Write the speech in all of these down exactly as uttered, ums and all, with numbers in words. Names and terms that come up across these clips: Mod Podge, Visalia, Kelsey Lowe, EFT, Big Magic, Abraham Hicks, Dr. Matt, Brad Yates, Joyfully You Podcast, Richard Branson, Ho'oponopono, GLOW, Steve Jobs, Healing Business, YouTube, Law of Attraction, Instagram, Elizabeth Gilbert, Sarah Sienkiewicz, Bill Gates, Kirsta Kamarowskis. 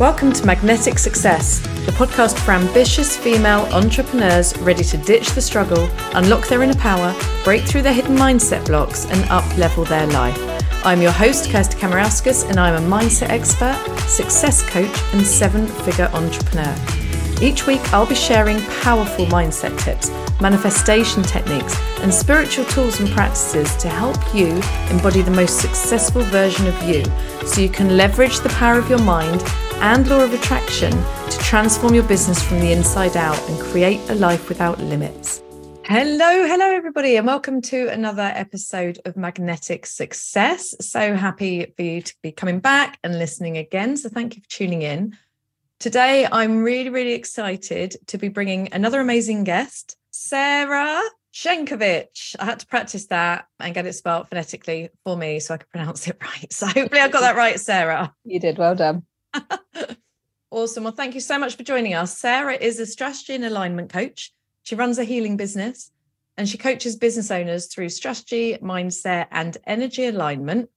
Welcome to Magnetic Success, the podcast for ambitious female entrepreneurs ready to ditch the struggle, unlock their inner power, break through their hidden mindset blocks, and up-level their life. I'm your host, Kirsta Kamarowskis, and I'm a mindset expert, success coach, and seven-figure entrepreneur. Each week, I'll be sharing powerful mindset tips, manifestation techniques, and spiritual tools and practices to help you embody the most successful version of you, so you can leverage the power of your mind and Law of Attraction to transform your business from the inside out and create a life without limits. Hello, hello everybody, and welcome to another episode of Magnetic Success. So happy for you to be coming back and listening again, so thank you for tuning in. Today I'm really, really excited to be bringing another amazing guest, Sarah Sienkiewicz. I had to practice that and get it spelled phonetically for me so I could pronounce it right. So hopefully I got that right, Sarah. You did, well done. Awesome. Well, thank you so much for joining us. Sarah is a strategy and alignment coach. She runs a healing business and she coaches business owners through strategy, mindset, and energy alignment.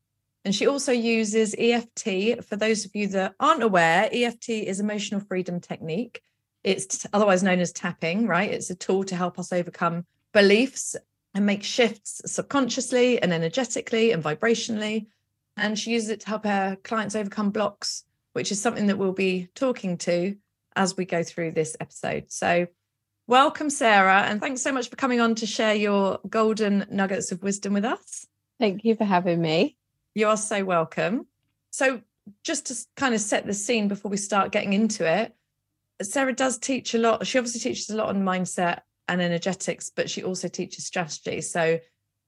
And she also uses E F T. For those of you that aren't aware, E F T is emotional freedom technique. It's otherwise known as tapping, right? It's a tool to help us overcome beliefs and make shifts subconsciously and energetically and vibrationally. And she uses it to help her clients overcome blocks, which is something that we'll be talking to as we go through this episode. So welcome, Sarah, and thanks so much for coming on to share your golden nuggets of wisdom with us. Thank you for having me. You are so welcome. So just to kind of set the scene before we start getting into it, Sarah does teach a lot. She obviously teaches a lot on mindset and energetics, but she also teaches strategy. So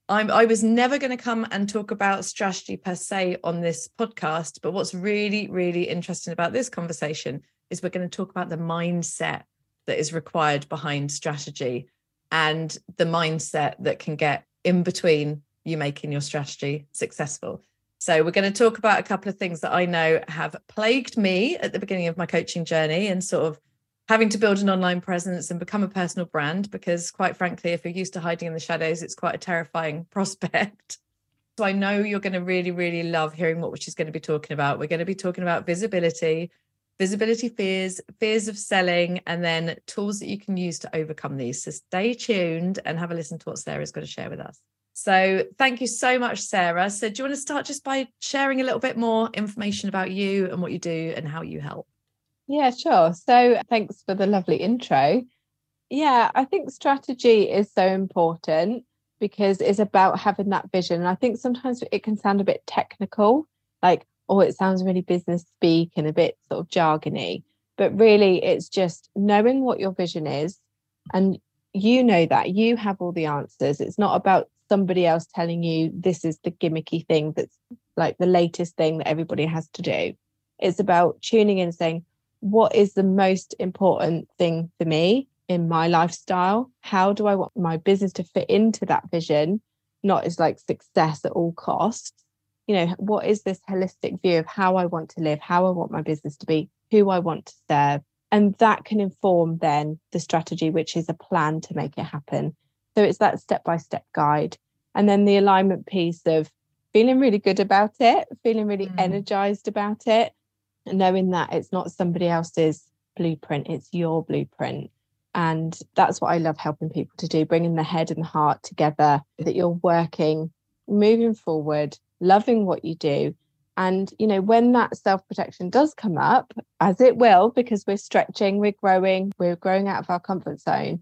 I'm, I was never going to come and talk about strategy per se on this podcast, but what's really, really interesting about this conversation is we're going to talk about the mindset that is required behind strategy and the mindset that can get in between you making your strategy successful. So we're going to talk about a couple of things that I know have plagued me at the beginning of my coaching journey and sort of having to build an online presence and become a personal brand, because quite frankly, if you're used to hiding in the shadows, it's quite a terrifying prospect. So I know you're going to really, really love hearing what she's going to be talking about. We're going to be talking about visibility, visibility fears, fears of selling, and then tools that you can use to overcome these. So stay tuned and have a listen to what Sarah's going to share with us. So thank you so much, Sarah. So do you want to start just by sharing a little bit more information about you and what you do and how you help? Yeah, sure. So thanks for the lovely intro. Yeah, I think strategy is so important because it's about having that vision. And I think sometimes it can sound a bit technical, like, oh, it sounds really business speak and a bit sort of jargony. But really, it's just knowing what your vision is. And you know that you have all the answers. It's not about somebody else telling you this is the gimmicky thing that's like the latest thing that everybody has to do. It's about tuning in and saying, what is the most important thing for me in my lifestyle? How do I want my business to fit into that vision? Not as like success at all costs. You know, what is this holistic view of how I want to live, how I want my business to be, who I want to serve? And that can inform then the strategy, which is a plan to make it happen. So it's that step-by-step guide. And then the alignment piece of feeling really good about it, feeling really mm. energized about it, knowing that it's not somebody else's blueprint, it's your blueprint. And that's what I love helping people to do, bringing the head and the heart together, that you're working, moving forward, loving what you do. And, you know, when that self-protection does come up, as it will, because we're stretching, we're growing, we're growing out of our comfort zone,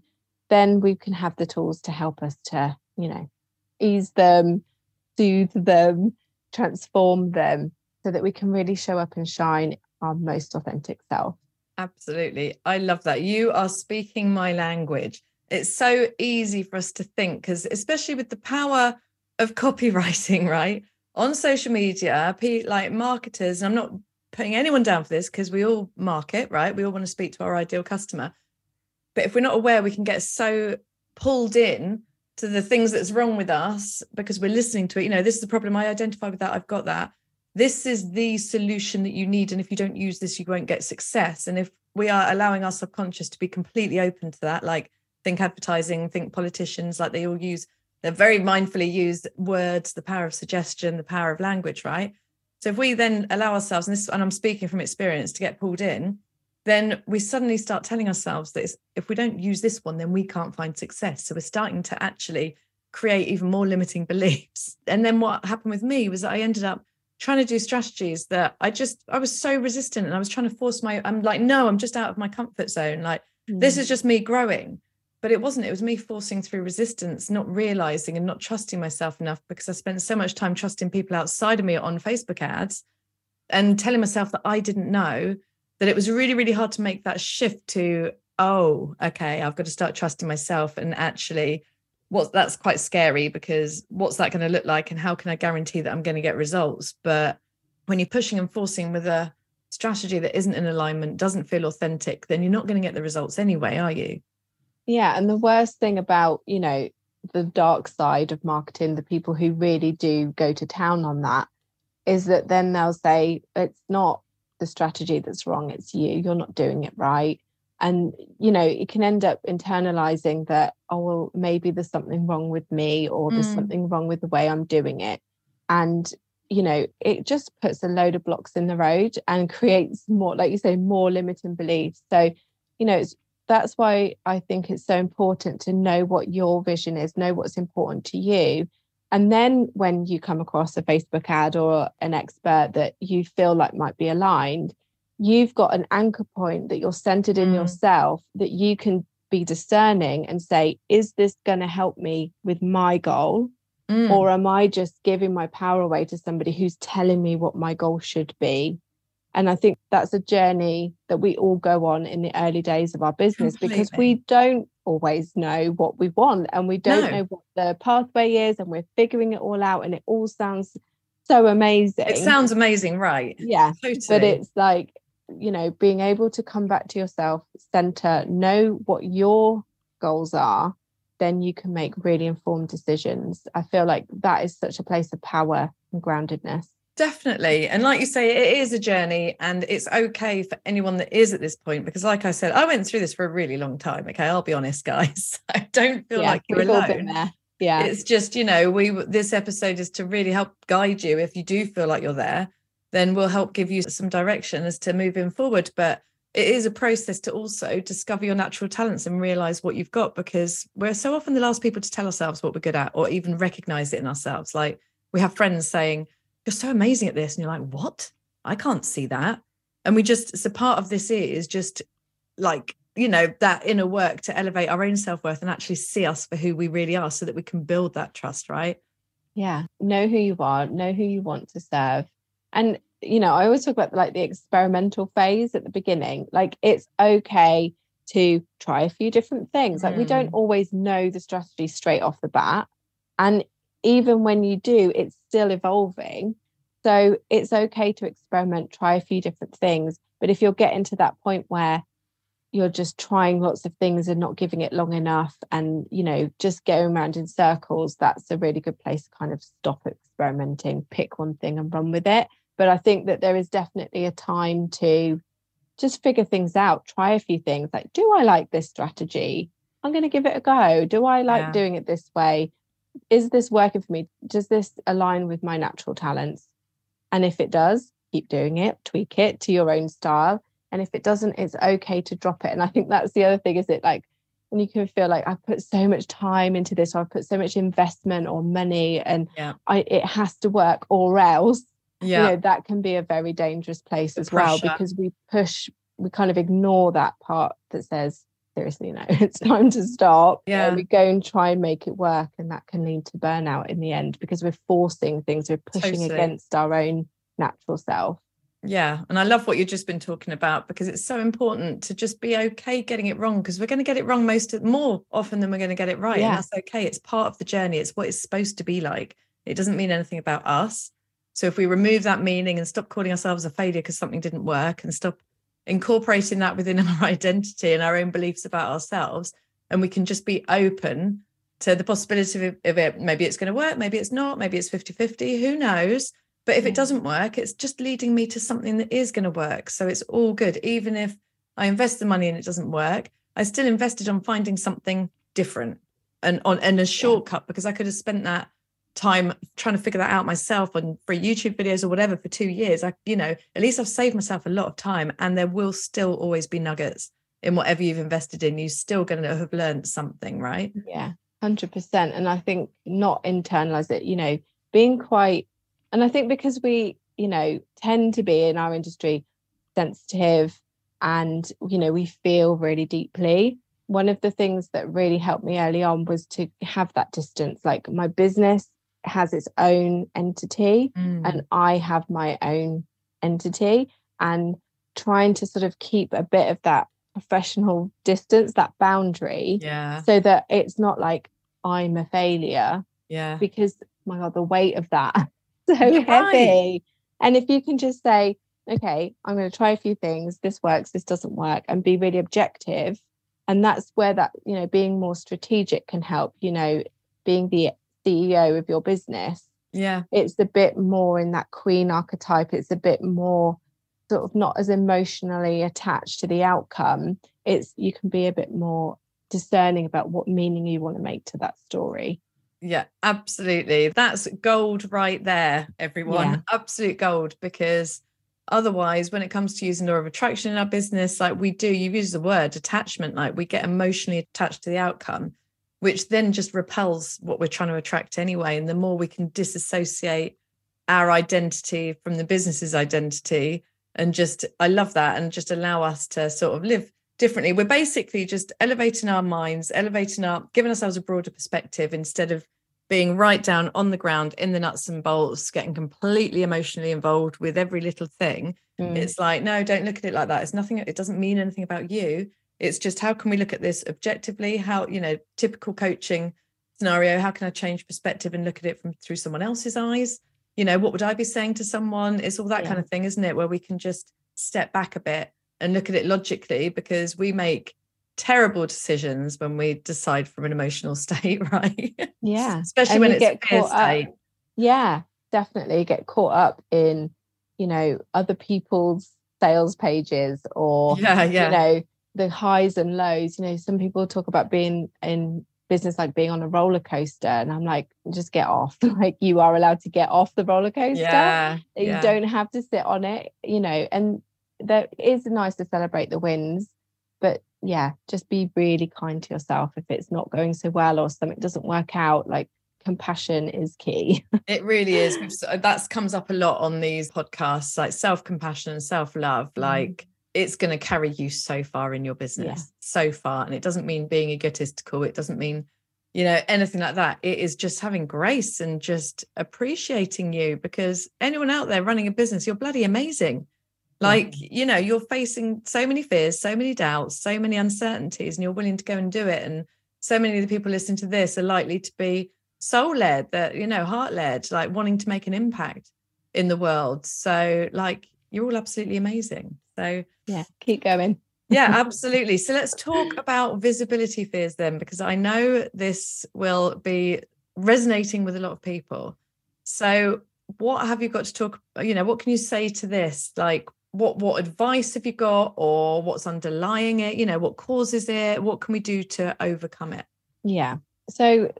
then we can have the tools to help us to, you know, ease them, soothe them, transform them, so that we can really show up and shine our most authentic self. Absolutely. I love that. You are speaking my language. It's so easy for us to think, because especially with the power of copywriting, right? On social media, like marketers, and I'm not putting anyone down for this because we all market, right? We all want to speak to our ideal customer. But if we're not aware, we can get so pulled in to the things that's wrong with us because we're listening to it. You know, this is the problem. I identify with that. I've got that. This is the solution that you need. And if you don't use this, you won't get success. And if we are allowing our subconscious to be completely open to that, like think advertising, think politicians, like they all use, they're very mindfully use words, the power of suggestion, the power of language, right? So if we then allow ourselves, and this, and I'm speaking from experience, to get pulled in, then we suddenly start telling ourselves that if we don't use this one, then we can't find success. So we're starting to actually create even more limiting beliefs. And then what happened with me was that I ended up trying to do strategies that I just, I was so resistant, and I was trying to force my, I'm like, no, I'm just out of my comfort zone. Like, mm. this is just me growing. But it wasn't, it was me forcing through resistance, not realizing and not trusting myself enough, because I spent so much time trusting people outside of me on Facebook ads and telling myself that I didn't know, that it was really, really hard to make that shift to, oh, okay, I've got to start trusting myself. And actually what, that's quite scary, because what's that going to look like? And how can I guarantee that I'm going to get results? But when you're pushing and forcing with a strategy that isn't in alignment, doesn't feel authentic, then you're not going to get the results anyway, are you? Yeah. And the worst thing about, you know, the dark side of marketing, the people who really do go to town on that, is that then they'll say, it's not the strategy that's wrong, it's you, you're not doing it right. And, you know, it can end up internalizing that, oh, well, maybe there's something wrong with me, or there's mm. something wrong with the way I'm doing it. And, you know, it just puts a load of blocks in the road and creates more, like you say, more limiting beliefs. So, you know, it's, that's why I think it's so important to know what your vision is, know what's important to you. And then when you come across a Facebook ad or an expert that you feel like might be aligned, you've got an anchor point that you're centered in mm. yourself, that you can be discerning and say, is this going to help me with my goal? Mm. Or am I just giving my power away to somebody who's telling me what my goal should be? And I think that's a journey that we all go on in the early days of our business. Completely. Because we don't always know what we want, and we don't no. know what the pathway is, and we're figuring it all out, and it all sounds so amazing. It sounds amazing, right? Yeah. Totally. But it's like, you know, being able to come back to yourself, center, know what your goals are, then you can make really informed decisions. I feel like that is such a place of power and groundedness. Definitely. And like you say, it is a journey, and it's okay for anyone that is at this point, because like I said, I went through this for a really long time. Okay, I'll be honest, guys. I don't feel yeah, like you're alone. Yeah. It's just, you know, we this episode is to really help guide you. If you do feel like you're there, then we'll help give you some direction as to moving forward. But it is a process to also discover your natural talents and realize what you've got, because we're so often the last people to tell ourselves what we're good at, or even recognize it in ourselves. Like, we have friends saying, you're so amazing at this. And you're like, what? I can't see that. And we just, so part of this is just like, you know, that inner work to elevate our own self-worth and actually see us for who we really are, so that we can build that trust, right? Yeah. Know who you are, know who you want to serve. And, you know, I always talk about like the experimental phase at the beginning. Like, it's okay to try a few different things. Like, mm. we don't always know the strategy straight off the bat. And even when you do, it's still evolving. So it's okay to experiment, try a few different things. But if you're getting to that point where you're just trying lots of things and not giving it long enough, and, you know, just going around in circles, that's a really good place to kind of stop experimenting, pick one thing and run with it. But I think that there is definitely a time to just figure things out, try a few things. Like, do I like this strategy? I'm going to give it a go. Do I like yeah. doing it this way? Is this working for me? Does this align with my natural talents? And if it does, keep doing it, tweak it to your own style. And if it doesn't, it's okay to drop it. And I think that's the other thing, is it like, when you can feel like, I've put so much time into this, or I've put so much investment or money, and yeah. I, it has to work or else, yeah. you know, that can be a very dangerous place the as pressure. Well, because we push, we kind of ignore that part that says, seriously, no, it's time to stop. Yeah. You know, we go and try and make it work, and that can lead to burnout in the end, because we're forcing things, we're pushing totally. Against our own natural self. Yeah. And I love what you've just been talking about, because it's so important to just be okay getting it wrong, because we're going to get it wrong most more often than we're going to get it right. Yeah. And that's okay. It's part of the journey. It's what it's supposed to be like. It doesn't mean anything about us. So if we remove that meaning and stop calling ourselves a failure because something didn't work, and stop incorporating that within our identity and our own beliefs about ourselves, and we can just be open to the possibility of it. Maybe it's going to work, maybe it's not, maybe it's fifty fifty, who knows? But if it doesn't work, it's just leading me to something that is going to work. So it's all good. Even if I invest the money and it doesn't work, I still invested on finding something different and on and a shortcut, because I could have spent that time trying to figure that out myself and for YouTube videos or whatever for two years, I, you know, at least I've saved myself a lot of time, and there will still always be nuggets in whatever you've invested in. You're still going to have learned something, right? Yeah, one hundred percent. And I think not internalize it, you know, being quite, and I think because we, you know, tend to be in our industry sensitive and, you know, we feel really deeply. One of the things that really helped me early on was to have that distance. Like, my business has its own entity mm. and I have my own entity, and trying to sort of keep a bit of that professional distance, that boundary, yeah, so that it's not like I'm a failure, yeah, because my God, the weight of that so You're heavy. Right. And if you can just say, okay, I'm going to try a few things, this works, this doesn't work, and be really objective. And that's where that, you know, being more strategic can help, you know, being the C E O of your business. Yeah. It's a bit more in that queen archetype. It's a bit more sort of not as emotionally attached to the outcome. It's, you can be a bit more discerning about what meaning you want to make to that story. Yeah, absolutely. That's gold right there, everyone. Yeah. Absolute gold, because otherwise, when it comes to using law of attraction in our business, like we do, you use the word attachment, like we get emotionally attached to the outcome, which then just repels what we're trying to attract anyway. And the more we can disassociate our identity from the business's identity, and just, I love that, and just allow us to sort of live differently. We're basically just elevating our minds, elevating our, giving ourselves a broader perspective instead of being right down on the ground in the nuts and bolts, getting completely emotionally involved with every little thing. Mm. It's like, no, don't look at it like that. It's nothing. It doesn't mean anything about you. It's just, how can we look at this objectively? How, you know, typical coaching scenario, how can I change perspective and look at it from through someone else's eyes? You know, what would I be saying to someone? It's all that yeah. kind of thing, isn't it? Where we can just step back a bit and look at it logically, because we make terrible decisions when we decide from an emotional state, right? Yeah. Especially and when it's a fear state. Up. Yeah, definitely. You get caught up in, you know, other people's sales pages or, yeah, yeah. you know, the highs and lows. You know, some people talk about being in business like being on a roller coaster, and I'm like, just get off. Like, you are allowed to get off the roller coaster. Yeah, you yeah. don't have to sit on it, you know. And there is nice to celebrate the wins, but yeah, just be really kind to yourself if it's not going so well or something doesn't work out. Like, compassion is key. It really is. That comes up a lot on these podcasts, like self-compassion and self-love. Like, it's going to carry you so far in your business, yeah. so far. And it doesn't mean being egotistical. It doesn't mean, you know, anything like that. It is just having grace and just appreciating you, because anyone out there running a business, you're bloody amazing. Like, you know, you're facing so many fears, so many doubts, so many uncertainties, and you're willing to go and do it. And so many of the people listening to this are likely to be soul-led, that, you know, heart-led, like wanting to make an impact in the world. So, like, you're all absolutely amazing. So yeah, keep going. Yeah, absolutely. So let's talk about visibility fears then, because I know this will be resonating with a lot of people. So what have you got to talk, you know, what can you say to this? Like, What what advice have you got, or what's underlying it? You know, what causes it? What can we do to overcome it? Yeah. So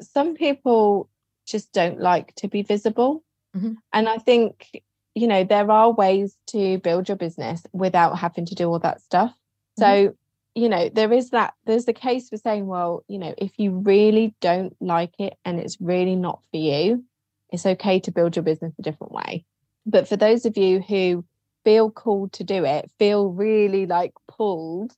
some people just don't like to be visible. Mm-hmm. And I think, you know, there are ways to build your business without having to do all that stuff. So, mm-hmm. you know, there is that, there's the case for saying, well, you know, if you really don't like it and it's really not for you, it's okay to build your business a different way. But for those of you who feel called to do it, feel really like pulled,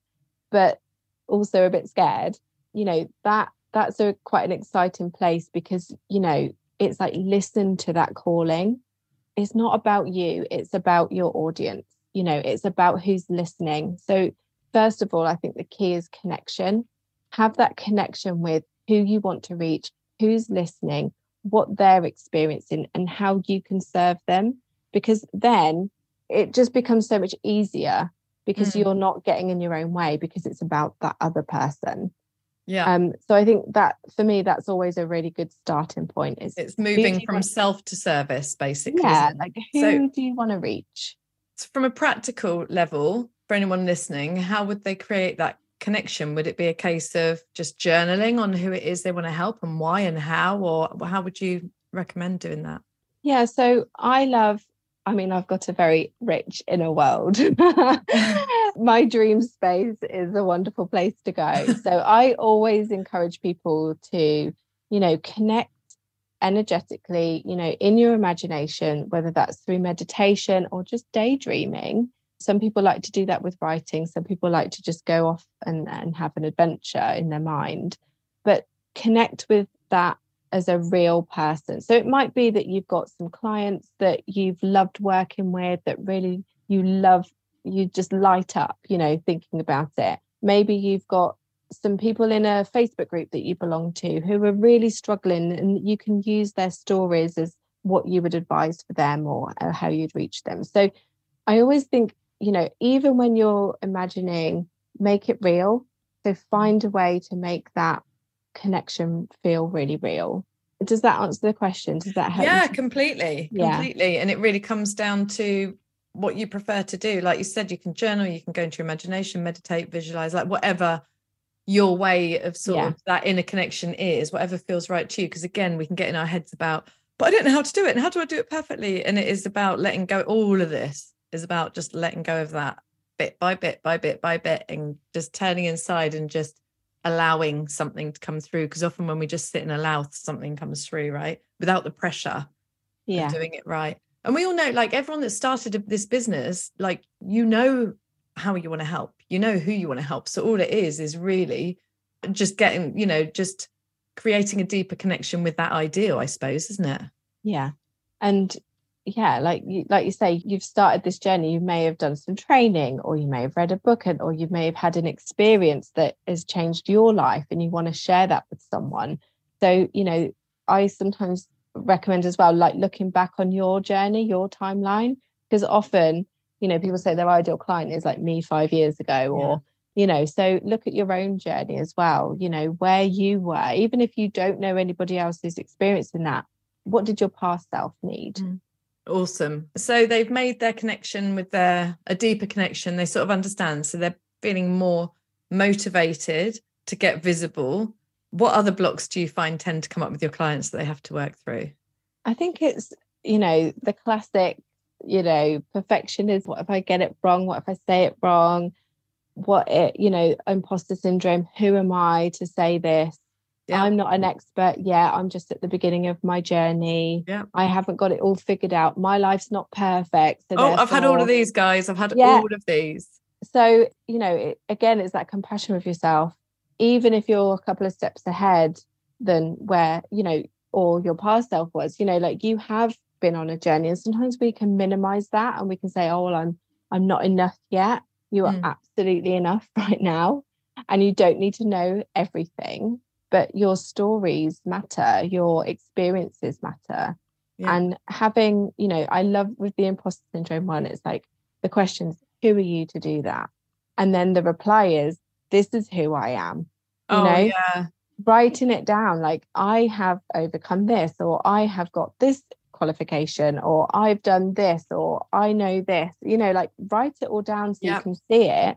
but also a bit scared, you know, that that's a quite an exciting place, because, you know, it's like, listen to that calling. It's not about you, it's about your audience. You know, it's about who's listening. So first of all, I think the key is connection. Have that connection with who you want to reach, who's listening, what they're experiencing, and how you can serve them, because then it just becomes so much easier, because mm. you're not getting in your own way, because it's about that other person. Yeah. Um. So I think that, for me, that's always a really good starting point. Is it's moving from self to service, basically. Yeah. Like, who so, do you want to reach? From a practical level, for anyone listening, how would they create that connection? Would it be a case of just journaling on who it is they want to help and why and how, or how would you recommend doing that? Yeah, so I love, I mean, I've got a very rich inner world. My dream space is a wonderful place to go. So I always encourage people to, you know, connect energetically, you know, in your imagination, whether that's through meditation or just daydreaming. Some people like to do that with writing. Some people like to just go off and, and have an adventure in their mind, but connect with that as a real person. So it might be that you've got some clients that you've loved working with, that really you love, you just light up, you know, thinking about it. Maybe you've got some people in a Facebook group that you belong to who are really struggling, and you can use their stories as what you would advise for them or how you'd reach them. So I always think, you know, even when you're imagining, make it real. So find a way to make that connection feel really real. Does that answer the question? Does that help? Yeah, completely. Yeah. Completely. And it really comes down to what you prefer to do. Like you said, you can journal, you can go into your imagination, meditate, visualize, like whatever your way of sort yeah. of that inner connection is, whatever feels right to you. Because again, we can get in our heads about, but I don't know how to do it, and how do I do it perfectly? And it is about letting go. All of this is about just letting go of that bit by bit by bit by bit, and just turning inside and just allowing something to come through. Because often when we just sit and allow, something comes through, right, without the pressure yeah. of doing it right. And we all know, like everyone that started this business, like, you know how you want to help, you know who you want to help. So all it is is really just getting, you know, just creating a deeper connection with that ideal, I suppose, isn't it? Yeah. And yeah, like you, like you say, you've started this journey, you may have done some training, or you may have read a book, and or you may have had an experience that has changed your life, and you want to share that with someone. So, you know, I sometimes recommend as well, like looking back on your journey, your timeline, because often, you know, people say their ideal client is like me five years ago, or, yeah. you know, so look at your own journey as well, you know, where you were, even if you don't know anybody else who's experiencing that, what did your past self need? Mm. Awesome. So they've made their connection with their, a deeper connection. They sort of understand. So they're feeling more motivated to get visible. What other blocks do you find tend to come up with your clients that they have to work through? I think it's, you know, the classic, you know, perfection is, what if I get it wrong? What if I say it wrong? What, it, you know, imposter syndrome. Who am I to say this? Yeah. I'm not an expert yet. I'm just at the beginning of my journey. Yeah. I haven't got it all figured out. My life's not perfect. So oh, I've had all of these, guys. I've had yeah. all of these. So, you know, it, again, it's that compassion with yourself. Even if you're a couple of steps ahead than where, you know, or your past self was, you know, like you have been on a journey, and sometimes we can minimize that, and we can say, oh, well, I'm, I'm not enough yet. You are mm. absolutely enough right now. And you don't need to know everything. But your stories matter, your experiences matter. Yeah. And having, you know, I love with the imposter syndrome one, it's like the questions, who are you to do that? And then the reply is, this is who I am. You oh, know, yeah. writing it down, like I have overcome this, or I have got this qualification, or I've done this, or I know this, you know, like write it all down so yep. you can see it.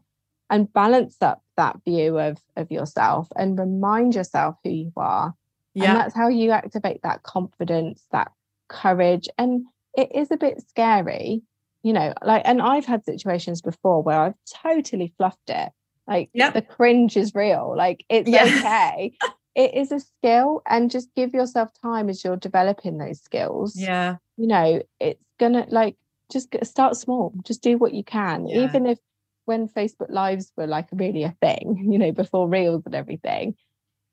And balance up that view of, of yourself, and remind yourself who you are. Yeah. And that's how you activate that confidence, that courage. And it is a bit scary, you know, like, and I've had situations before where I've totally fluffed it. Like yep. the cringe is real. Like it's yes. okay. It is a skill, and just give yourself time as you're developing those skills. Yeah. You know, it's gonna, like, just start small, just do what you can. Yeah. Even if, when Facebook Lives were like really a thing, you know, before Reels and everything,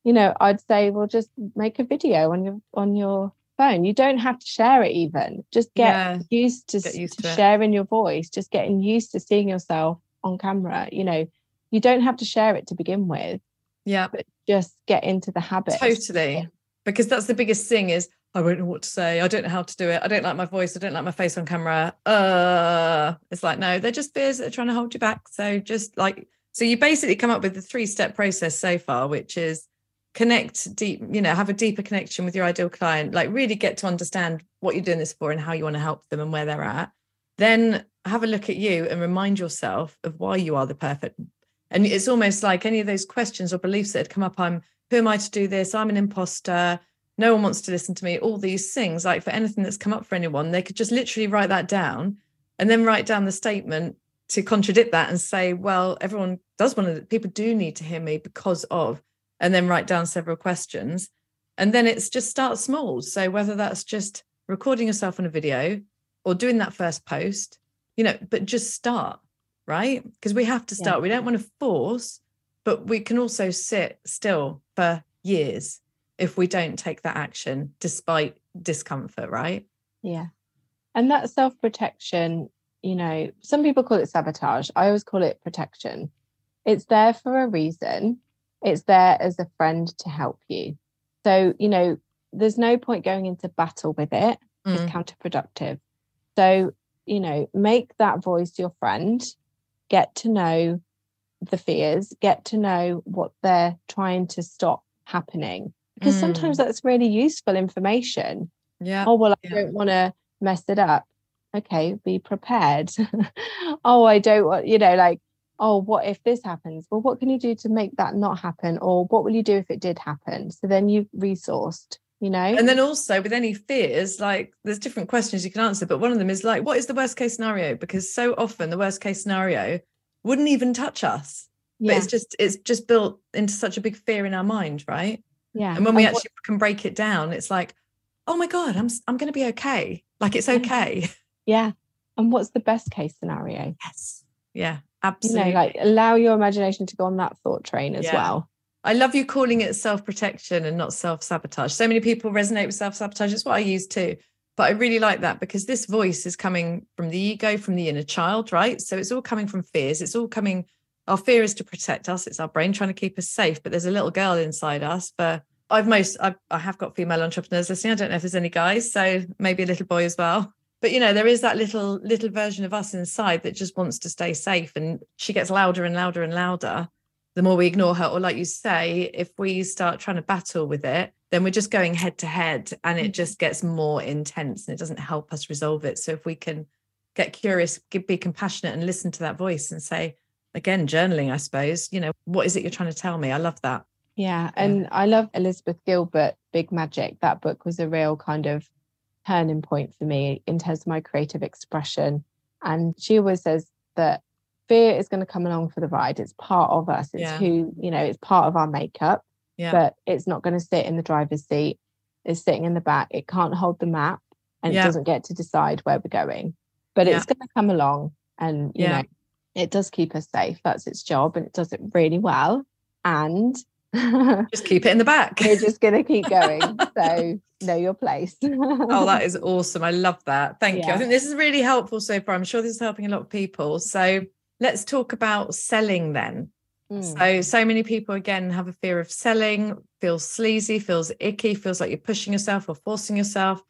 you know, I'd say, well, just make a video on your on your phone. You don't have to share it even. Just get yeah, used to, get used to sharing your voice, just getting used to seeing yourself on camera. You know, you don't have to share it to begin with. Yeah. But just get into the habit. Totally. Because that's the biggest thing is, I don't know what to say. I don't know how to do it. I don't like my voice. I don't like my face on camera. Uh, it's like, no, they're just fears that are trying to hold you back. So just like, so you basically come up with the three-step process so far, which is connect deep, you know, have a deeper connection with your ideal client, like really get to understand what you're doing this for and how you want to help them and where they're at. Then have a look at you and remind yourself of why you are the perfect And it's almost like any of those questions or beliefs that had come up. I'm, who am I to do this? I'm an imposter. No one wants to listen to me. All these things, like for anything that's come up for anyone, they could just literally write that down and then write down the statement to contradict that and say, well, everyone does want to, people do need to hear me because of, and then write down several questions. And then it's just start small. So whether that's just recording yourself on a video or doing that first post, you know, but just start, right? Because we have to start. Yeah. We don't want to force, but we can also sit still for years if we don't take that action despite discomfort, right? Yeah. And that self-protection, you know, some people call it sabotage. I always call it protection. It's there for a reason. It's there as a friend to help you. So, you know, there's no point going into battle with it. Mm. It's counterproductive. So, you know, make that voice your friend, get to know the fears, get to know what they're trying to stop happening. Because mm. sometimes that's really useful information. Yeah. Oh, well, I yeah. don't want to mess it up. Okay, be prepared. Oh, I don't want, you know, like, oh, what if this happens? Well, what can you do to make that not happen? Or what will you do if it did happen? So then you've resourced, you know. And then also with any fears, like there's different questions you can answer. But one of them is like, what is the worst case scenario? Because so often the worst case scenario wouldn't even touch us. But yeah. it's just it's just built into such a big fear in our mind, right? Yeah. And when we and actually what, can break it down, it's like, oh my God, I'm I'm going to be okay. Like it's okay. Yeah. And what's the best case scenario? Yes. Yeah, absolutely. You know, like allow your imagination to go on that thought train as yeah. well. I love you calling it self-protection and not self-sabotage. So many people resonate with self-sabotage. It's what I use too. But I really like that because this voice is coming from the ego, from the inner child, right? So it's all coming from fears. It's all coming Our fear is to protect us. It's our brain trying to keep us safe. But there's a little girl inside us. But I've most, I've, I have got female entrepreneurs listening. I don't know if there's any guys, so maybe a little boy as well. But, you know, there is that little, little version of us inside that just wants to stay safe. And she gets louder and louder and louder the more we ignore her. Or like you say, if we start trying to battle with it, then we're just going head to head and it just gets more intense and it doesn't help us resolve it. So if we can get curious, be compassionate and listen to that voice and say, again, journaling, I suppose, you know, what is it you're trying to tell me? I love that. Yeah. And yeah. I love Elizabeth Gilbert, Big Magic. That book was a real kind of turning point for me in terms of my creative expression. And she always says that fear is going to come along for the ride. It's part of us. It's yeah. who, you know, it's part of our makeup, yeah. but it's not going to sit in the driver's seat. It's sitting in the back. It can't hold the map and yeah. it doesn't get to decide where we're going, but yeah. it's going to come along and, you yeah. know, it does keep us safe. That's its job. And it does it really well. And just keep it in the back. You're just going to keep going. So know your place. Oh, that is awesome. I love that. Thank yeah. you. I think this is really helpful so far. I'm sure this is helping a lot of people. So let's talk about selling then. Mm. So, so many people, again, have a fear of selling, feels sleazy, feels icky, feels like you're pushing yourself or forcing yourself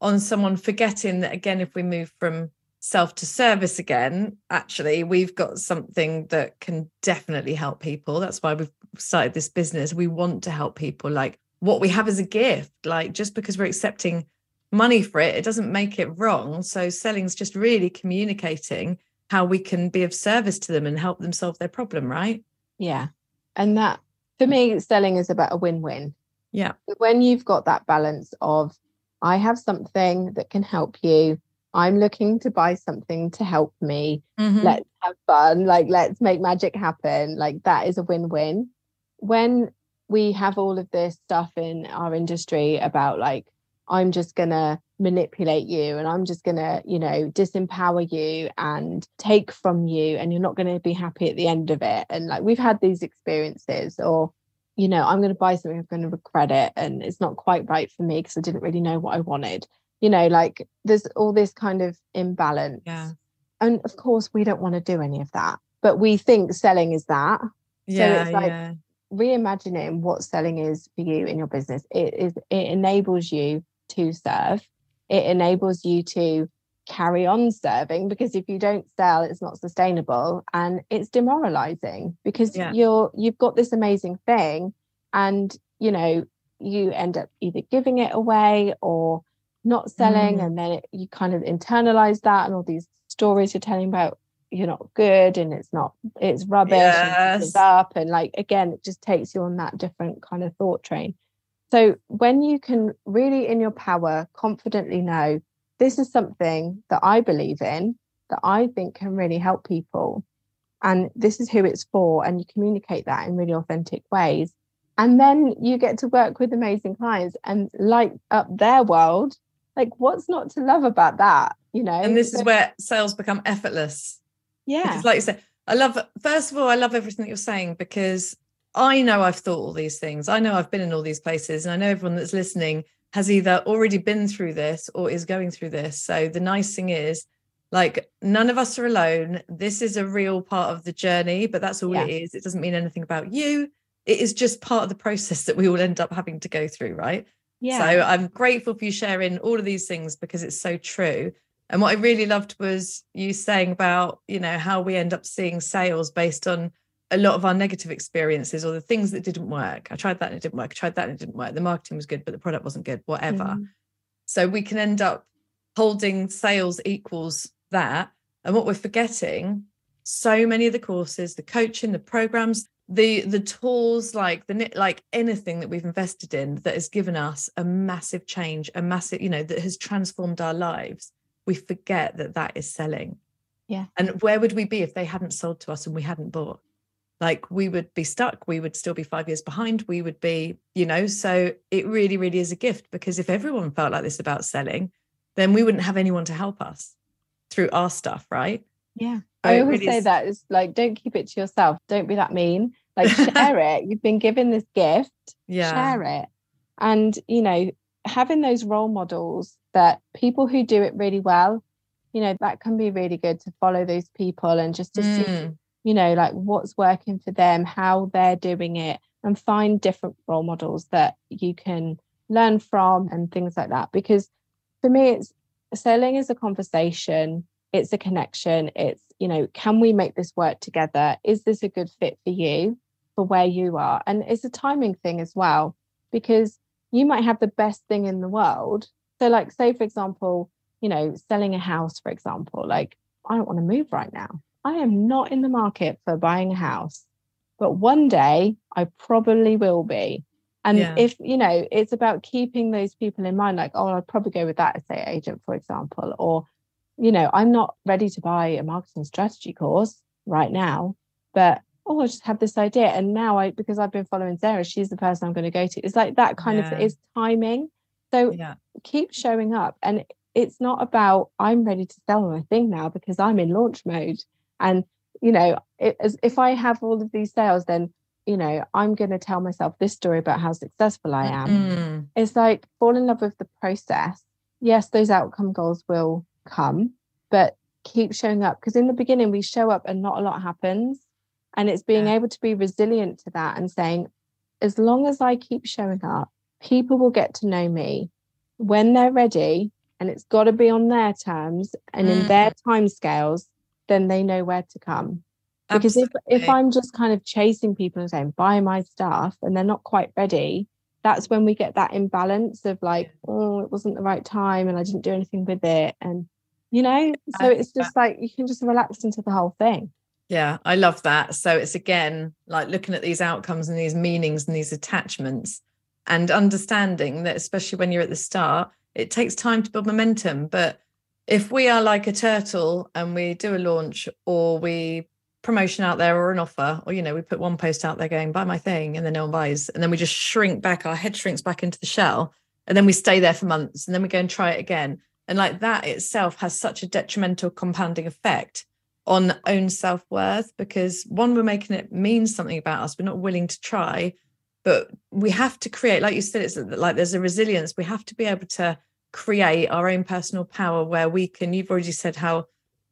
on someone, forgetting that, again, if we move from self to service again, actually we've got something that can definitely help people. That's why we've started this business. We want to help people. Like what we have is a gift. Like just because we're accepting money for it, it doesn't make it wrong. So selling's just really communicating how we can be of service to them and help them solve their problem, right? Yeah. And that for me, selling is about a win-win. Yeah. When you've got that balance of I have something that can help you, I'm looking to buy something to help me. Mm-hmm. Let's have fun. Like, let's make magic happen. Like, that is a win-win. When we have all of this stuff in our industry about like, I'm just going to manipulate you and I'm just going to, you know, disempower you and take from you and you're not going to be happy at the end of it. And like, we've had these experiences or, you know, I'm going to buy something, I'm going to regret it. And it's not quite right for me because I didn't really know what I wanted. You know, like there's all this kind of imbalance. Yeah. And of course, we don't want to do any of that. But we think selling is that. Yeah, so it's like yeah. reimagining what selling is for you in your business. It is it enables you to serve. It enables you to carry on serving because if you don't sell, it's not sustainable and it's demoralizing because yeah. you're you've got this amazing thing and you know, you end up either giving it away or not selling mm. and then it, you kind of internalize that and all these stories you're telling about you're not good and it's not, it's rubbish, yes. and it's up, and like, again, it just takes you on that different kind of thought train. So when you can really, in your power, confidently know, this is something that I believe in, that I think can really help people, and this is who it's for, and you communicate that in really authentic ways, and then you get to work with amazing clients and light up their world. Like, what's not to love about that, you know? And this so, is where sales become effortless. Yeah. Because like you said, I love, first of all, I love everything that you're saying, because I know I've thought all these things. I know I've been in all these places, and I know everyone that's listening has either already been through this or is going through this. So the nice thing is, like, none of us are alone. This is a real part of the journey, but that's all yeah. it is. It doesn't mean anything about you. It is just part of the process that we all end up having to go through, right? Yeah. So I'm grateful for you sharing all of these things, because it's so true. And what I really loved was you saying about, you know, how we end up seeing sales based on a lot of our negative experiences, or the things that didn't work. I tried that and it didn't work. I tried that and it didn't work. The marketing was good, but the product wasn't good, whatever. Mm-hmm. So we can end up holding sales equals that. And what we're forgetting, so many of the courses, the coaching, the programs, the the tools, like the like anything that we've invested in that has given us a massive change, a massive, you know, that has transformed our lives. We forget that that is selling. Yeah. And where would we be if they hadn't sold to us and we hadn't bought? Like, we would be stuck. We would still be five years behind. We would be, you know, so it really, really is a gift, because if everyone felt like this about selling, then we wouldn't have anyone to help us through our stuff, right? Yeah. So I always really say is... that it's like, don't keep it to yourself. Don't be that mean. Like, share it. You've been given this gift. Yeah. Share it. And, you know, having those role models, that people who do it really well, you know, that can be really good to follow those people, and just to mm. see, you know, like what's working for them, how they're doing it, and find different role models that you can learn from and things like that. Because for me, it's selling is a conversation. It's a connection. It's, you know, can we make this work together? Is this a good fit for you, for where you are? And it's a timing thing as well, because you might have the best thing in the world. So like, say, for example, you know, selling a house, for example, like, I don't want to move right now. I am not in the market for buying a house, but one day I probably will be. And yeah. if, you know, it's about keeping those people in mind, like, oh, I'll probably go with that estate agent, for example, or, you know, I'm not ready to buy a marketing strategy course right now, but oh, I just have this idea. And now I, because I've been following Sarah, she's the person I'm going to go to. It's like that kind yeah. of, it's timing. So yeah. keep showing up. And it's not about, I'm ready to sell my thing now because I'm in launch mode. And, you know, it, as, if I have all of these sales, then, you know, I'm going to tell myself this story about how successful I am. Mm. It's like, fall in love with the process. Yes, those outcome goals will come, but keep showing up. Because in the beginning, we show up and not a lot happens. And it's being yeah. able to be resilient to that and saying, as long as I keep showing up, people will get to know me when they're ready, and it's got to be on their terms and mm. in their timescales, then they know where to come. Because if, if I'm just kind of chasing people and saying, buy my stuff, and they're not quite ready, that's when we get that imbalance of like, oh, it wasn't the right time and I didn't do anything with it. And, you know, so it's just like, you can just relax into the whole thing. Yeah, I love that. So it's, again, like looking at these outcomes and these meanings and these attachments, and understanding that, especially when you're at the start, it takes time to build momentum. But if we are like a turtle and we do a launch, or we promotion out there, or an offer, or, you know, we put one post out there going, buy my thing, and then no one buys, and then we just shrink back, our head shrinks back into the shell, and then we stay there for months, and then we go and try it again. And like, that itself has such a detrimental compounding effect on own self-worth, because one, we're making it mean something about us, we're not willing to try. But we have to create, like you said, it's like there's a resilience. We have to be able to create our own personal power, where we can, you've already said how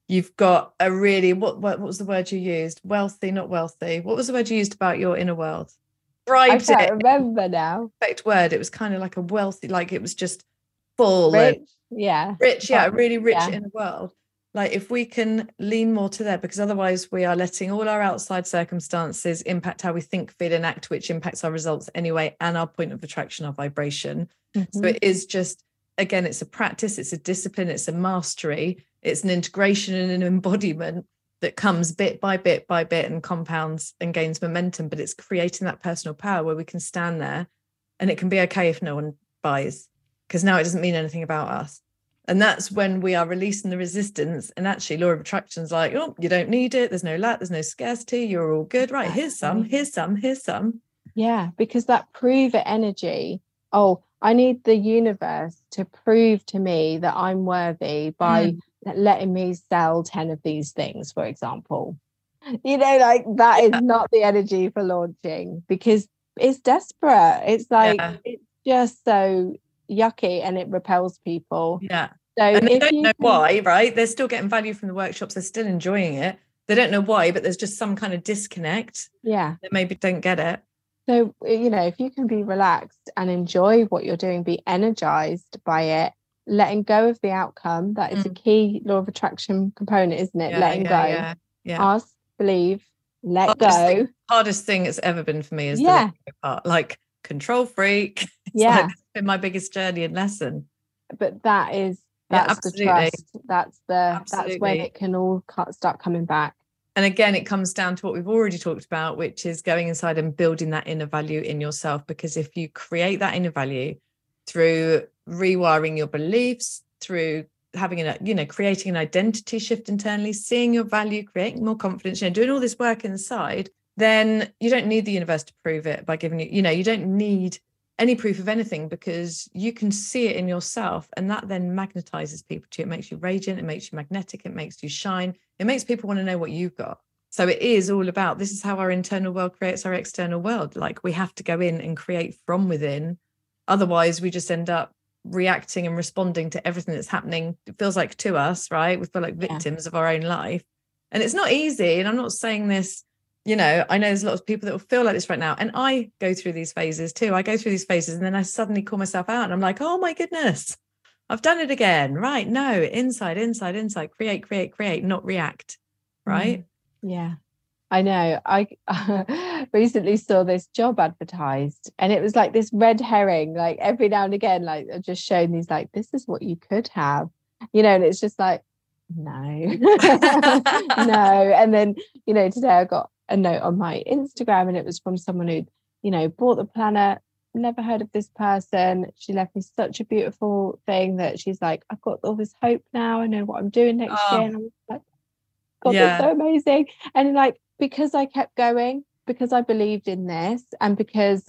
you've got a really, what what, what was the word you used? Wealthy, not wealthy. What was the word you used about your inner world? Bribed it. I can't remember now. Perfect word. It was kind of like a wealthy, like it was just full. Rich, yeah. Rich, yeah, really rich yeah. inner world. Like, if we can lean more to there, because otherwise we are letting all our outside circumstances impact how we think, feel and act, which impacts our results anyway, and our point of attraction, our vibration. Mm-hmm. So it is just, again, it's a practice, it's a discipline, it's a mastery, it's an integration and an embodiment that comes bit by bit by bit and compounds and gains momentum. But it's creating that personal power where we can stand there and it can be okay if no one buys, because now it doesn't mean anything about us. And that's when we are releasing the resistance. And actually, law of attraction's like, oh, you don't need it. There's no lack. There's no scarcity. You're all good. Right. Here's some, here's some, here's some. Yeah, because that prove it energy. Oh, I need the universe to prove to me that I'm worthy by mm. letting me sell ten of these things, for example. You know, like that yeah. is not the energy for launching, because it's desperate. It's like, yeah. it's just so yucky and it repels people. Yeah. So and they don't you... know why, right? They're still getting value from the workshops. They're still enjoying it. They don't know why, but there's just some kind of disconnect. Yeah. They maybe don't get it. So, you know, if you can be relaxed and enjoy what you're doing, be energized by it, letting go of the outcome. That is mm. a key law of attraction component, isn't it? Yeah, letting yeah, go. Yeah, yeah. Ask, believe, let hardest go. Thing, hardest thing it's ever been for me is yeah. the part. Like control freak. It's yeah. Like, it's been my biggest journey and lesson. But that is, that's yeah, the trust. That's the, absolutely. That's when it can all start coming back. And again, it comes down to what we've already talked about, which is going inside and building that inner value in yourself. Because if you create that inner value through rewiring your beliefs, through having, an, you know, creating an identity shift internally, seeing your value, creating more confidence, you know, doing all this work inside, then you don't need the universe to prove it by giving you, you know, you don't need any proof of anything, because you can see it in yourself. And that then magnetizes people to you. It makes you radiant. It makes you magnetic. It makes you shine. It makes people want to know what you've got. So it is all about, this is how our internal world creates our external world. Like, we have to go in and create from within. Otherwise, we just end up reacting and responding to everything that's happening. It feels like to us, right? We feel like victims yeah. of our own life. And it's not easy. And I'm not saying this, you know, I know there's a lot of people that will feel like this right now. And I go through these phases too. I go through these phases and then I suddenly call myself out and I'm like, oh my goodness, I've done it again. Right. No, inside, inside, inside, create, create, create, not react. Right. Mm. Yeah. I know. I uh, recently saw this job advertised and it was like this red herring, like every now and again, like I've just shown these, like, this is what you could have, you know, and it's just like, no, no. And then, you know, today I got a note on my Instagram and it was from someone who, you know, bought the planner, never heard of this person. She left me such a beautiful thing that she's like, I've got all this hope now. I know what I'm doing next oh. year. And I was like, God, yeah. that's so amazing. And like, because I kept going, because I believed in this and because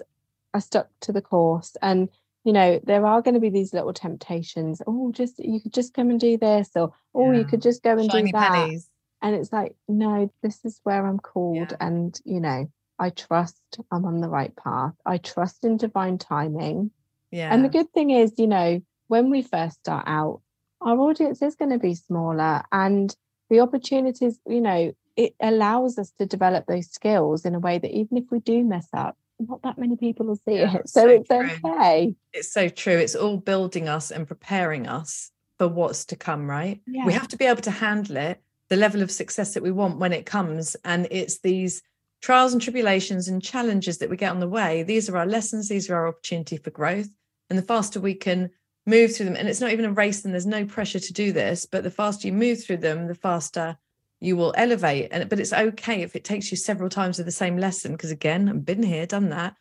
I stuck to the course. And, you know, there are going to be these little temptations. Oh, just, you could just come and do this, or, oh, yeah. you could just go and Shiny do that. Pennies. And it's like, no, this is where I'm called. Yeah. And, you know, I trust I'm on the right path. I trust in divine timing. Yeah. And the good thing is, you know, when we first start out, our audience is going to be smaller, and the opportunities, you know, it allows us to develop those skills in a way that even if we do mess up, not that many people will see yeah, it. So, so it's true. Okay. It's so true. It's all building us and preparing us for what's to come, right? Yeah. We have to be able to handle it, the level of success that we want when it comes. And it's these trials and tribulations and challenges that we get on the way. These are our lessons. These are our opportunity for growth. And the faster we can move through them, and it's not even a race and there's no pressure to do this, but the faster you move through them, the faster you will elevate. And but it's okay if it takes you several times with the same lesson, because again, I've been here, done that,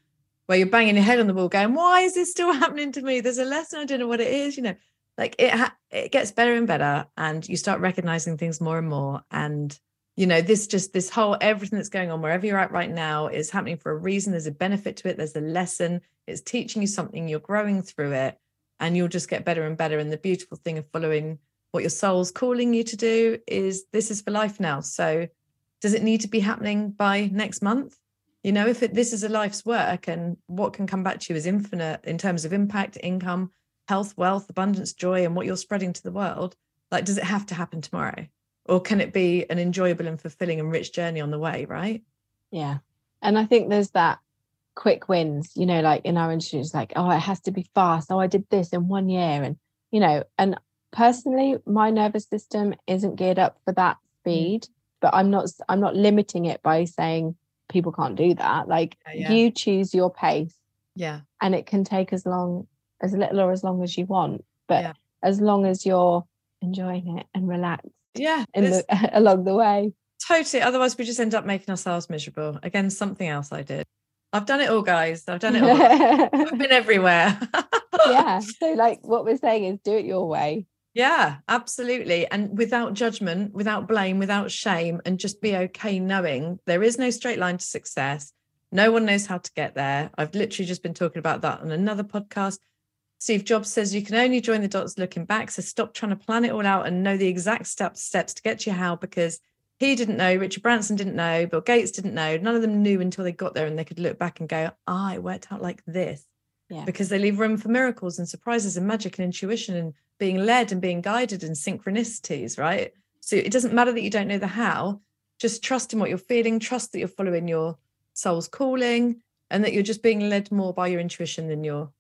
where you're banging your head on the wall going, why is this still happening to me? There's a lesson. I don't know what it is, you know. Like it, ha- it gets better and better, and you start recognizing things more and more. And, you know, this just this whole everything that's going on, wherever you're at right now, is happening for a reason. There's a benefit to it. There's a lesson. It's teaching you something. You're growing through it, and you'll just get better and better. And the beautiful thing of following what your soul's calling you to do is this is for life now. So does it need to be happening by next month? You know, if it, this is a life's work, and what can come back to you is infinite in terms of impact, income, health, wealth, abundance, joy, and what you're spreading to the world. Like, does it have to happen tomorrow, or can it be an enjoyable and fulfilling and rich journey on the way? Right. Yeah. And I think there's that quick wins, you know, like in our industry, it's like, oh, it has to be fast. Oh, I did this in one year. And, you know, and personally, my nervous system isn't geared up for that speed, but I'm not, I'm not limiting it by saying people can't do that. Like yeah, yeah. you choose your pace. Yeah. And it can take as long as little or as long as you want, but yeah. as long as you're enjoying it and relaxed yeah in the, along the way. Totally. Otherwise, we just end up making ourselves miserable. Again, something else I did. I've done it all, guys. I've done it all. I've been everywhere. Yeah. So like what we're saying is do it your way. Yeah, absolutely. And without judgment, without blame, without shame, and just be okay knowing there is no straight line to success. No one knows how to get there. I've literally just been talking about that on another podcast. Steve Jobs says you can only join the dots looking back. So stop trying to plan it all out and know the exact steps to get you how, because he didn't know, Richard Branson didn't know, Bill Gates didn't know. None of them knew until they got there and they could look back and go, ah, it worked out like this. Yeah. Because they leave room for miracles and surprises and magic and intuition and being led and being guided and synchronicities, right? So it doesn't matter that you don't know the how, just trust in what you're feeling, trust that you're following your soul's calling and that you're just being led more by your intuition than your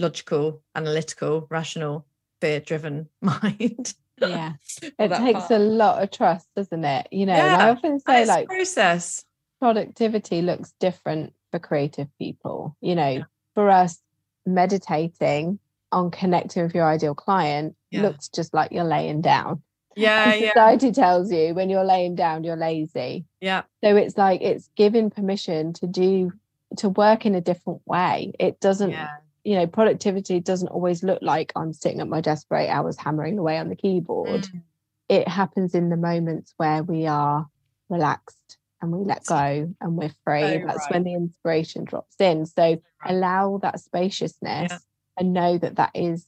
logical, analytical, rational, fear-driven mind. Yeah, it takes part. A lot of trust, doesn't it? You know, yeah, I often say like process productivity looks different for creative people. You know, yeah. For us, meditating on connecting with your ideal client yeah. looks just like you're laying down. Yeah, and society yeah. tells you when you're laying down, you're lazy. Yeah. So it's like it's giving permission to do to work in a different way. It doesn't. Yeah. You know, productivity doesn't always look like I'm sitting at my desk for eight hours hammering away on the keyboard. Mm. It happens in the moments where we are relaxed and we let go and we're free. Oh, that's right. When the inspiration drops in. So right. Allow that spaciousness yeah. and know that that is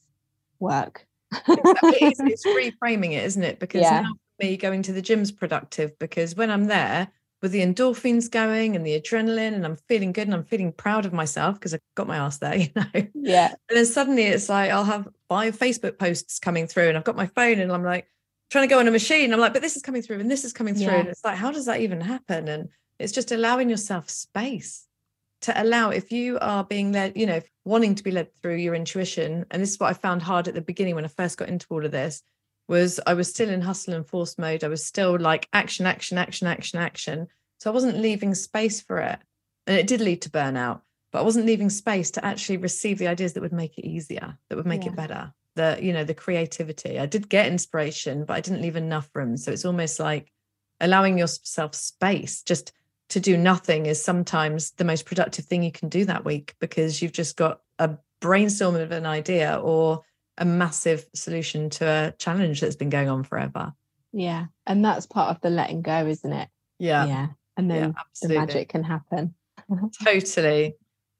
work. It's, it's reframing it, isn't it? Because yeah. now for me going to the gym's productive because when I'm there, with the endorphins going and the adrenaline and I'm feeling good and I'm feeling proud of myself because I got my ass there, you know? Yeah. And then suddenly it's like, I'll have five Facebook posts coming through and I've got my phone and I'm like trying to go on a machine. I'm like, but this is coming through and this is coming through. Yeah. And it's like, how does that even happen? And it's just allowing yourself space to allow, if you are being led, you know, wanting to be led through your intuition. And this is what I found hard at the beginning when I first got into all of this. was I was still in hustle and force mode. I was still like action, action, action, action, action. So I wasn't leaving space for it. And it did lead to burnout, but I wasn't leaving space to actually receive the ideas that would make it easier, that would make yeah. it better. The, you know, the creativity. I did get inspiration, but I didn't leave enough room. So it's almost like allowing yourself space just to do nothing is sometimes the most productive thing you can do that week because you've just got a brainstorm of an idea or a massive solution to a challenge that's been going on forever. Yeah. And that's part of the letting go, isn't it? Yeah. Yeah. And then yeah, the magic can happen. Totally.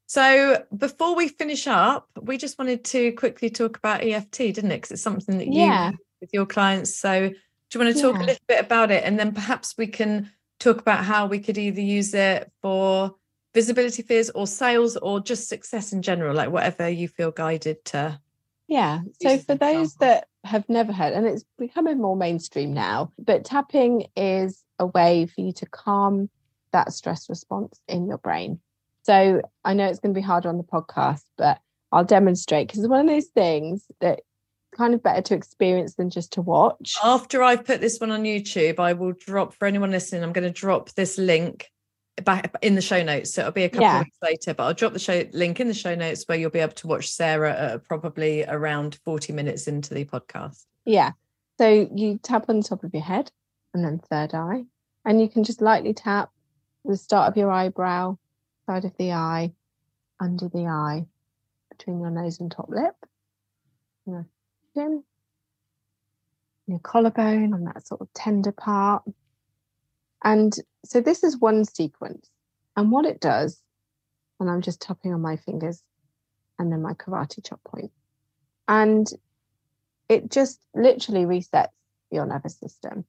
So before we finish up, we just wanted to quickly talk about E F T, didn't it? Because it's something that you yeah. do with your clients. So do you want to talk yeah. a little bit about it? And then perhaps we can talk about how we could either use it for visibility fears or sales or just success in general, like whatever you feel guided to. Yeah. So for those that have never heard, and it's becoming more mainstream now, but tapping is a way for you to calm that stress response in your brain. So I know it's going to be harder on the podcast, but I'll demonstrate because it's one of those things that kind of better to experience than just to watch. After I put this one on YouTube, I will drop, for anyone listening, I'm going to drop this link back in the show notes, so it'll be a couple yeah. of weeks later, but I'll drop the show link in the show notes where you'll be able to watch Sarah uh, probably around forty minutes into the podcast. Yeah. So you tap on the top of your head and then third eye, and you can just lightly tap the start of your eyebrow, side of the eye, under the eye, between your nose and top lip, your chin, your collarbone, on that sort of tender part. And so this is one sequence, and what it does, and I'm just tapping on my fingers and then my karate chop point, and it just literally resets your nervous system.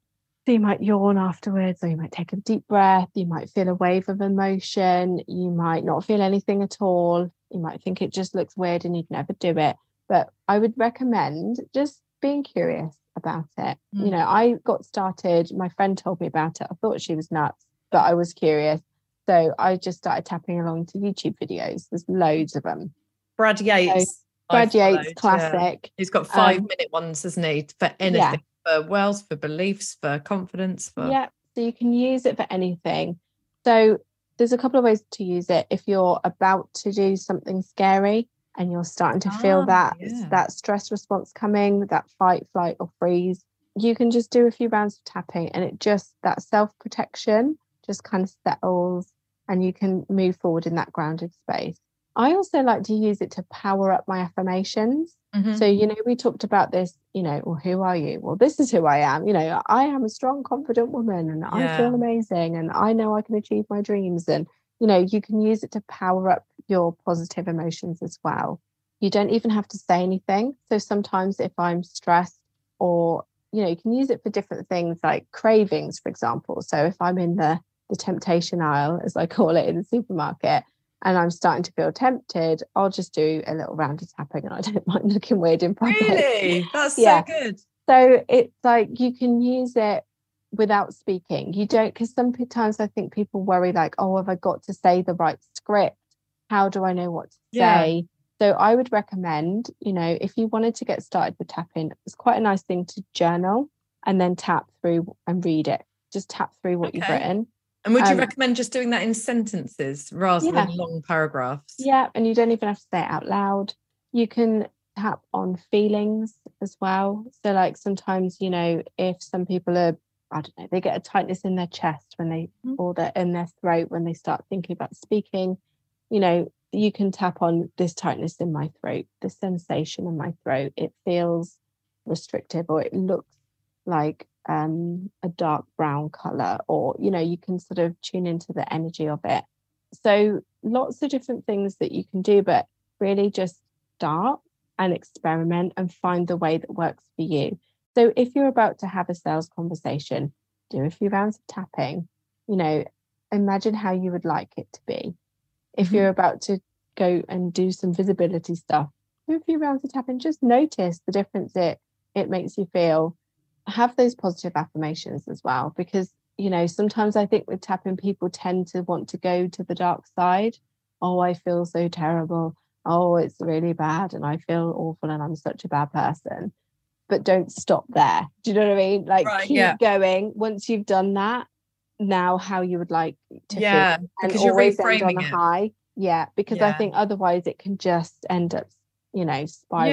So you might yawn afterwards, or you might take a deep breath, you might feel a wave of emotion, you might not feel anything at all, you might think it just looks weird and you'd never do it. But I would recommend just being curious about it. You know, I got started, my friend told me about it, I thought she was nuts, but I was curious, so I just started tapping along to YouTube videos. There's loads of them. Brad Yates so, Brad followed, Yates classic yeah. He's got five um, minute ones, hasn't he, for anything yeah. for wells, for beliefs, for confidence, for yeah so you can use it for anything. So there's a couple of ways to use it. If you're about to do something scary and you're starting to feel ah, that, yeah. that stress response coming, that fight, flight or freeze, you can just do a few rounds of tapping, and it just, that self-protection just kind of settles, and you can move forward in that grounded space. I also like to use it to power up my affirmations. Mm-hmm. So, you know, we talked about this, you know, well, who are you? Well, this is who I am. You know, I am a strong, confident woman, and yeah. I feel amazing, and I know I can achieve my dreams. And, you know, you can use it to power up your positive emotions as well. You don't even have to say anything. So sometimes if I'm stressed, or, you know, you can use it for different things like cravings, for example. So if I'm in the, the temptation aisle, as I call it, in the supermarket, and I'm starting to feel tempted, I'll just do a little round of tapping, and I don't mind looking weird in public. Really? That's yeah. so good. So it's like you can use it without speaking. You don't, because sometimes I think people worry like, oh, have I got to say the right script? How do I know what to yeah. say? So I would recommend, you know, if you wanted to get started with tapping, it's quite a nice thing to journal and then tap through and read it. Just tap through what okay. you've written. And would you um, recommend just doing that in sentences rather yeah. than long paragraphs? Yeah, and you don't even have to say it out loud. You can tap on feelings as well. So like sometimes, you know, if some people are, I don't know, they get a tightness in their chest when they, mm-hmm. or they're in their throat when they start thinking about speaking, you know, you can tap on this tightness in my throat, this sensation in my throat. It feels restrictive, or it looks like um a dark brown color, or you know, you can sort of tune into the energy of it. So lots of different things that you can do, but really just start and experiment and find the way that works for you. So if you're about to have a sales conversation, do a few rounds of tapping. You know, imagine how you would like it to be. If you're about to go and do some visibility stuff, do a few rounds of tapping. Just notice the difference it it makes you feel. Have those positive affirmations as well, because, you know, sometimes I think with tapping, people tend to want to go to the dark side. Oh, I feel so terrible. Oh, it's really bad, and I feel awful, and I'm such a bad person. But don't stop there. Do you know what I mean? Like, right, keep yeah. going. Once you've done that, now how you would like to yeah, feel. And because always you're reframing end on a it. High. Yeah, because yeah. I think otherwise it can just end up, you know, spiraling.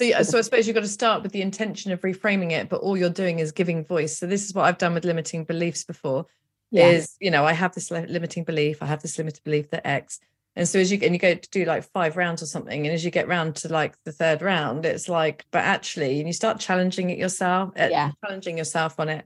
Yeah. So, so I suppose you've got to start with the intention of reframing it, but all you're doing is giving voice. So this is what I've done with limiting beliefs before yeah. is, you know, I have this limiting belief. I have this limited belief that X. And so as you, and you go to do like five rounds or something, and as you get round to like the third round, it's like, but actually, and you start challenging it yourself, yeah. challenging yourself on it,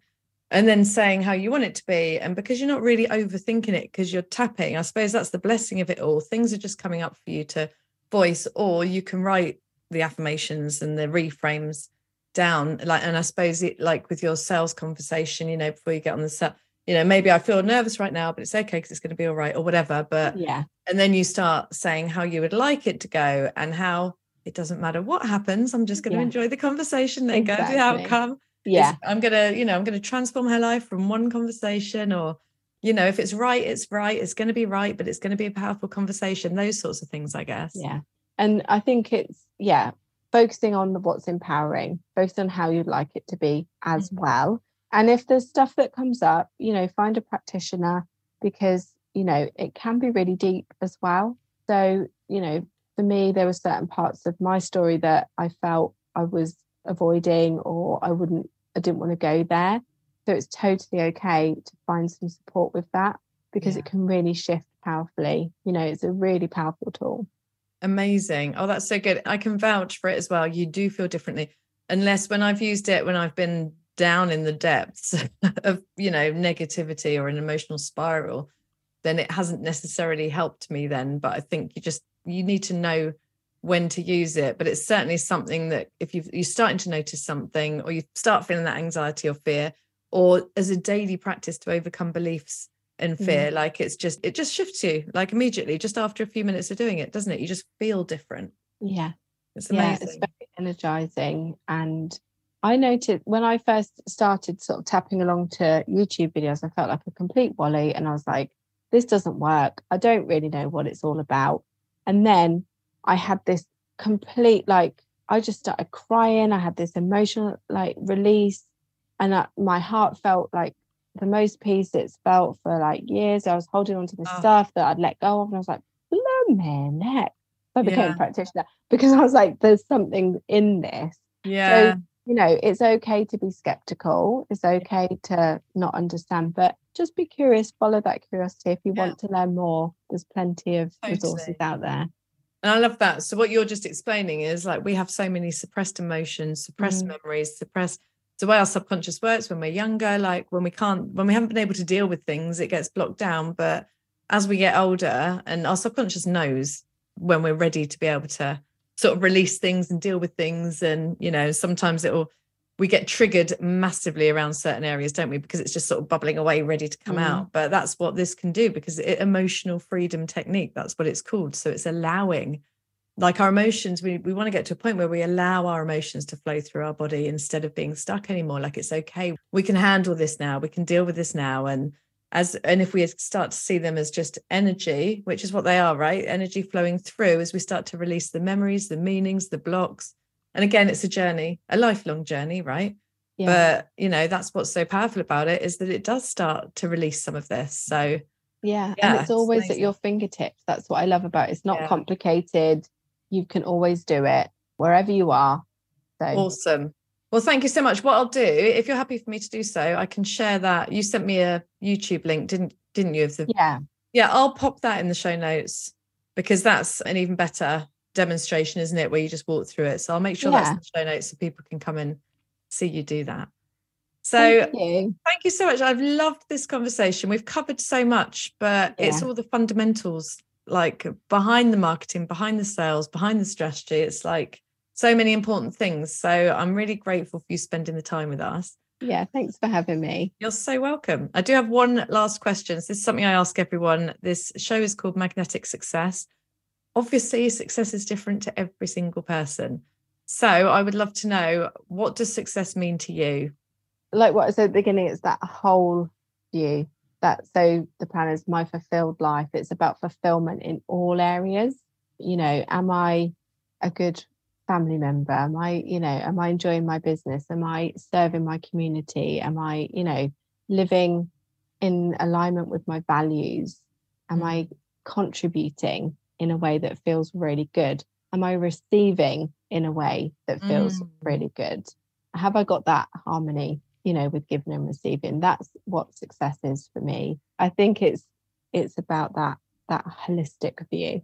and then saying how you want it to be. And because you're not really overthinking it, because you're tapping, I suppose that's the blessing of it all. Things are just coming up for you to voice, or you can write the affirmations and the reframes down. Like, and I suppose it, like with your sales conversation, you know, before you get on the set, you know, maybe I feel nervous right now, but it's okay because it's going to be all right, or whatever. But yeah, and then you start saying how you would like it to go, and how it doesn't matter what happens. I'm just going yeah. to enjoy the conversation. Then exactly. go to the outcome. Yeah, it's, I'm gonna, you know, I'm gonna transform her life from one conversation, or, you know, if it's right, it's right. It's going to be right, but it's going to be a powerful conversation. Those sorts of things, I guess. Yeah. And I think it's, yeah, focusing on the what's empowering, focus on how you'd like it to be as well. And if there's stuff that comes up, you know, find a practitioner, because, you know, it can be really deep as well. So, you know, for me, there were certain parts of my story that I felt I was avoiding, or I wouldn't, I didn't want to go there. So it's totally okay to find some support with that, because yeah. it can really shift powerfully. You know, it's a really powerful tool. Amazing. Oh, that's so good. I can vouch for it as well. You do feel differently, unless when I've used it, when I've been down in the depths of, you know, negativity or an emotional spiral, then it hasn't necessarily helped me then. But I think you just, you need to know when to use it. But it's certainly something that if you've, you're starting to notice something, or you start feeling that anxiety or fear, or as a daily practice to overcome beliefs and fear, mm. like it's just, it just shifts you like immediately, just after a few minutes of doing it, doesn't it? You just feel different. Yeah. It's amazing. Yeah, it's very energizing. And I noted when I first started sort of tapping along to YouTube videos, I felt like a complete wally, and I was like, this doesn't work. I don't really know what it's all about. And then I had this complete, like, I just started crying. I had this emotional, like, release, and I, my heart felt like the most peace it's felt for like years. I was holding on to the oh. stuff that I'd let go of, and I was like, man, heck. I became yeah. a practitioner, because I was like, there's something in this. Yeah. So you know, it's okay to be skeptical. It's okay to not understand, but just be curious, follow that curiosity. If you yeah. want to learn more, there's plenty of totally. resources out there. And I love that. So what you're just explaining is, like, we have so many suppressed emotions, suppressed mm. memories, suppressed the way our subconscious works when we're younger, like when we can't, when we haven't been able to deal with things, it gets blocked down. But as we get older, and our subconscious knows when we're ready to be able to sort of release things and deal with things. And, you know, sometimes it will, we get triggered massively around certain areas, don't we? Because it's just sort of bubbling away, ready to come mm. out. But that's what this can do, because it, emotional freedom technique, that's what it's called. So it's allowing, like, our emotions, we, we want to get to a point where we allow our emotions to flow through our body instead of being stuck anymore. Like, it's okay, we can handle this now, we can deal with this now. And as, and if we start to see them as just energy, which is what they are, right? Energy flowing through, as we start to release the memories, the meanings, the blocks. And again, it's a journey, a lifelong journey, right? Yeah. But, you know, that's what's so powerful about it, is that it does start to release some of this. So yeah, yeah, and it's always it's at your fingertips. That's what I love about it. It's not yeah. complicated. You can always do it wherever you are. So. Awesome. Well, thank you so much. What I'll do, if you're happy for me to do so, I can share that. You sent me a YouTube link, didn't didn't you? Of the, yeah. Yeah, I'll pop that in the show notes, because that's an even better demonstration, isn't it? Where you just walk through it. So I'll make sure yeah. that's in the show notes so people can come and see you do that. So thank you, thank you so much. I've loved this conversation. We've covered so much, but yeah. it's all the fundamentals, like behind the marketing, behind the sales, behind the strategy. It's like so many important things. So I'm really grateful for you spending the time with us. Yeah, thanks for having me. You're so welcome. I do have one last question. This is something I ask everyone. This show is called Magnetic Success. Obviously, success is different to every single person. So I would love to know, what does success mean to you? Like what I said at the beginning, it's that whole view. That, so the plan is my fulfilled life. It's about fulfillment in all areas. You know, am I a good family member? Am I, you know, am I enjoying my business? Am I serving my community? Am I, you know, living in alignment with my values? Am I contributing in a way that feels really good? Am I receiving in a way that feels mm. really good? Have I got that harmony, you know, with giving and receiving? That's what success is for me. I think it's it's about that that holistic view. one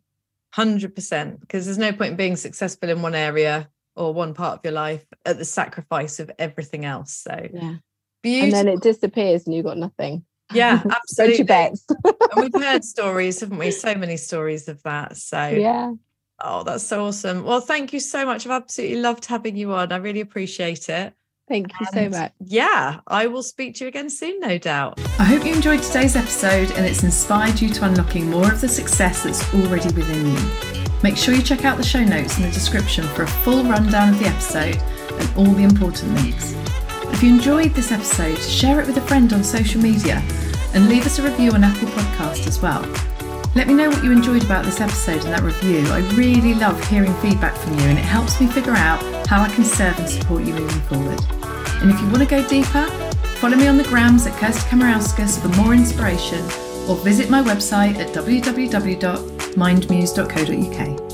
hundred percent, because there's no point in being successful in one area or one part of your life at the sacrifice of everything else. So yeah, beautiful. And then it disappears and you've got nothing. Yeah, absolutely. your bets. And we've heard stories, haven't we? So many stories of that. So yeah. Oh, that's so awesome. Well, thank you so much. I've absolutely loved having you on. I really appreciate it. Thank you and so much. Yeah, I will speak to you again soon, no doubt. I hope you enjoyed today's episode and it's inspired you to unlocking more of the success that's already within you. Make sure you check out the show notes in the description for a full rundown of the episode and all the important links. If you enjoyed this episode, share it with a friend on social media and leave us a review on Apple Podcasts as well. Let me know what you enjoyed about this episode and that review. I really love hearing feedback from you, and it helps me figure out how I can serve and support you moving forward. And if you want to go deeper, follow me on the grams at Kirsta Kamarowskis for more inspiration, or visit my website at w w w dot mind muse dot co dot u k.